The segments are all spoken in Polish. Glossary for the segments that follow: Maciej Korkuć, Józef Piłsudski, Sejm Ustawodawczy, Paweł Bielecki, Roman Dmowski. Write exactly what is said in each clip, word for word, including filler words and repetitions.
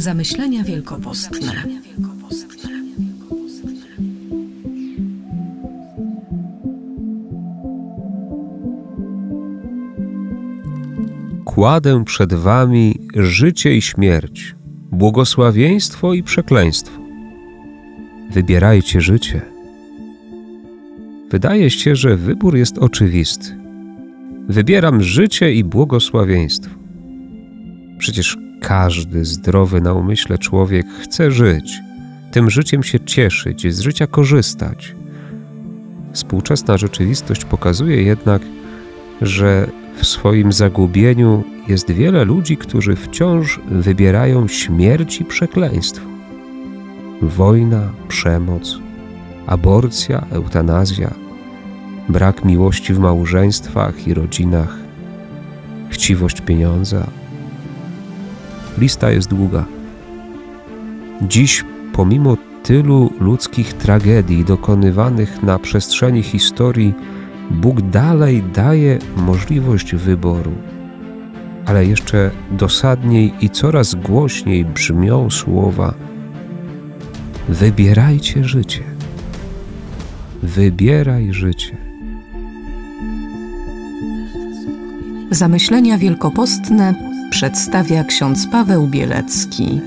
Zamyślenia wielkopostne. Kładę przed wami życie i śmierć, błogosławieństwo i przekleństwo. Wybierajcie życie. Wydaje się, że wybór jest oczywisty. Wybieram życie i błogosławieństwo. Przecież każdy zdrowy na umyśle człowiek chce żyć, tym życiem się cieszyć, z życia korzystać. Współczesna rzeczywistość pokazuje jednak, że w swoim zagubieniu jest wiele ludzi, którzy wciąż wybierają śmierć i przekleństwo. Wojna, przemoc, aborcja, eutanazja, brak miłości w małżeństwach i rodzinach, chciwość pieniądza. Lista jest długa. Dziś, pomimo tylu ludzkich tragedii dokonywanych na przestrzeni historii, Bóg dalej daje możliwość wyboru. Ale jeszcze dosadniej i coraz głośniej brzmią słowa: wybierajcie życie. Wybieraj życie. Zamyślenia wielkopostne przedstawia ksiądz Paweł Bielecki.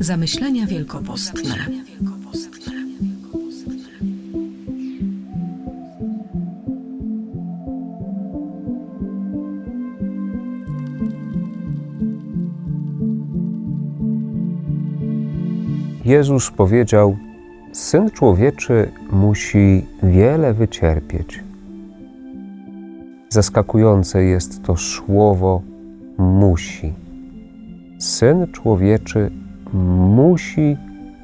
Zamyślenia wielkopostne. Jezus powiedział: Syn Człowieczy musi wiele wycierpieć. Zaskakujące jest to słowo musi. Syn Człowieczy musi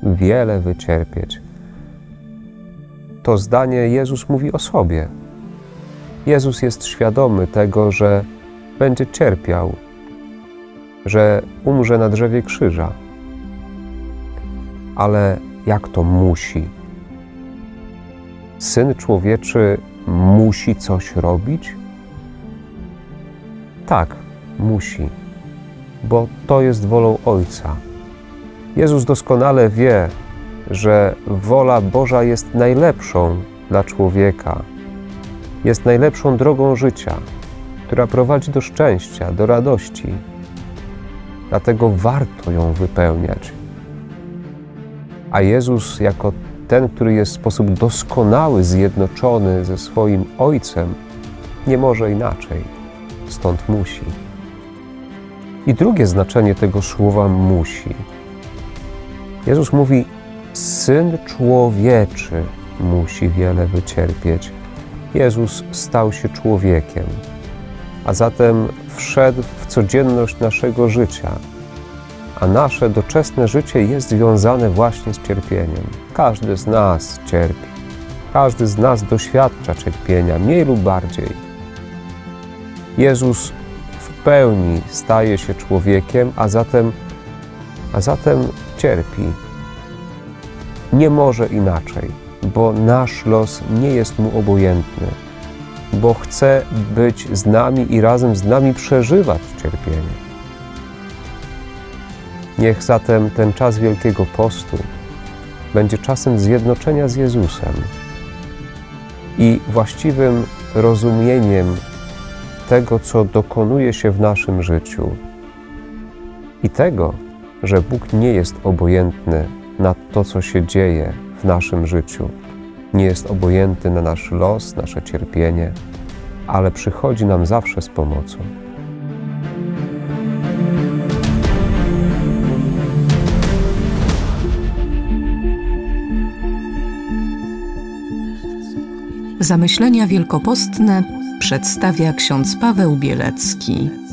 wiele wycierpieć. To zdanie Jezus mówi o sobie. Jezus jest świadomy tego, że będzie cierpiał, że umrze na drzewie krzyża. Ale jak to musi? Syn Człowieczy musi coś robić? Tak, musi, bo to jest wolą Ojca. Jezus doskonale wie, że wola Boża jest najlepszą dla człowieka, jest najlepszą drogą życia, która prowadzi do szczęścia, do radości. Dlatego warto ją wypełniać. A Jezus, jako ten, który jest w sposób doskonały zjednoczony ze swoim Ojcem, nie może inaczej, stąd musi. I drugie znaczenie tego słowa musi. Jezus mówi: Syn Człowieczy musi wiele wycierpieć. Jezus stał się człowiekiem, a zatem wszedł w codzienność naszego życia. A nasze doczesne życie jest związane właśnie z cierpieniem. Każdy z nas cierpi. Każdy z nas doświadcza cierpienia, mniej lub bardziej. Jezus w pełni staje się człowiekiem, a zatem, a zatem cierpi. Nie może inaczej, bo nasz los nie jest mu obojętny, bo chce być z nami i razem z nami przeżywać cierpienie. Niech zatem ten czas Wielkiego Postu będzie czasem zjednoczenia z Jezusem i właściwym rozumieniem tego, co dokonuje się w naszym życiu i tego, że Bóg nie jest obojętny na to, co się dzieje w naszym życiu. Nie jest obojętny na nasz los, nasze cierpienie, ale przychodzi nam zawsze z pomocą. Zamyślenia wielkopostne przedstawia ksiądz Paweł Bielecki.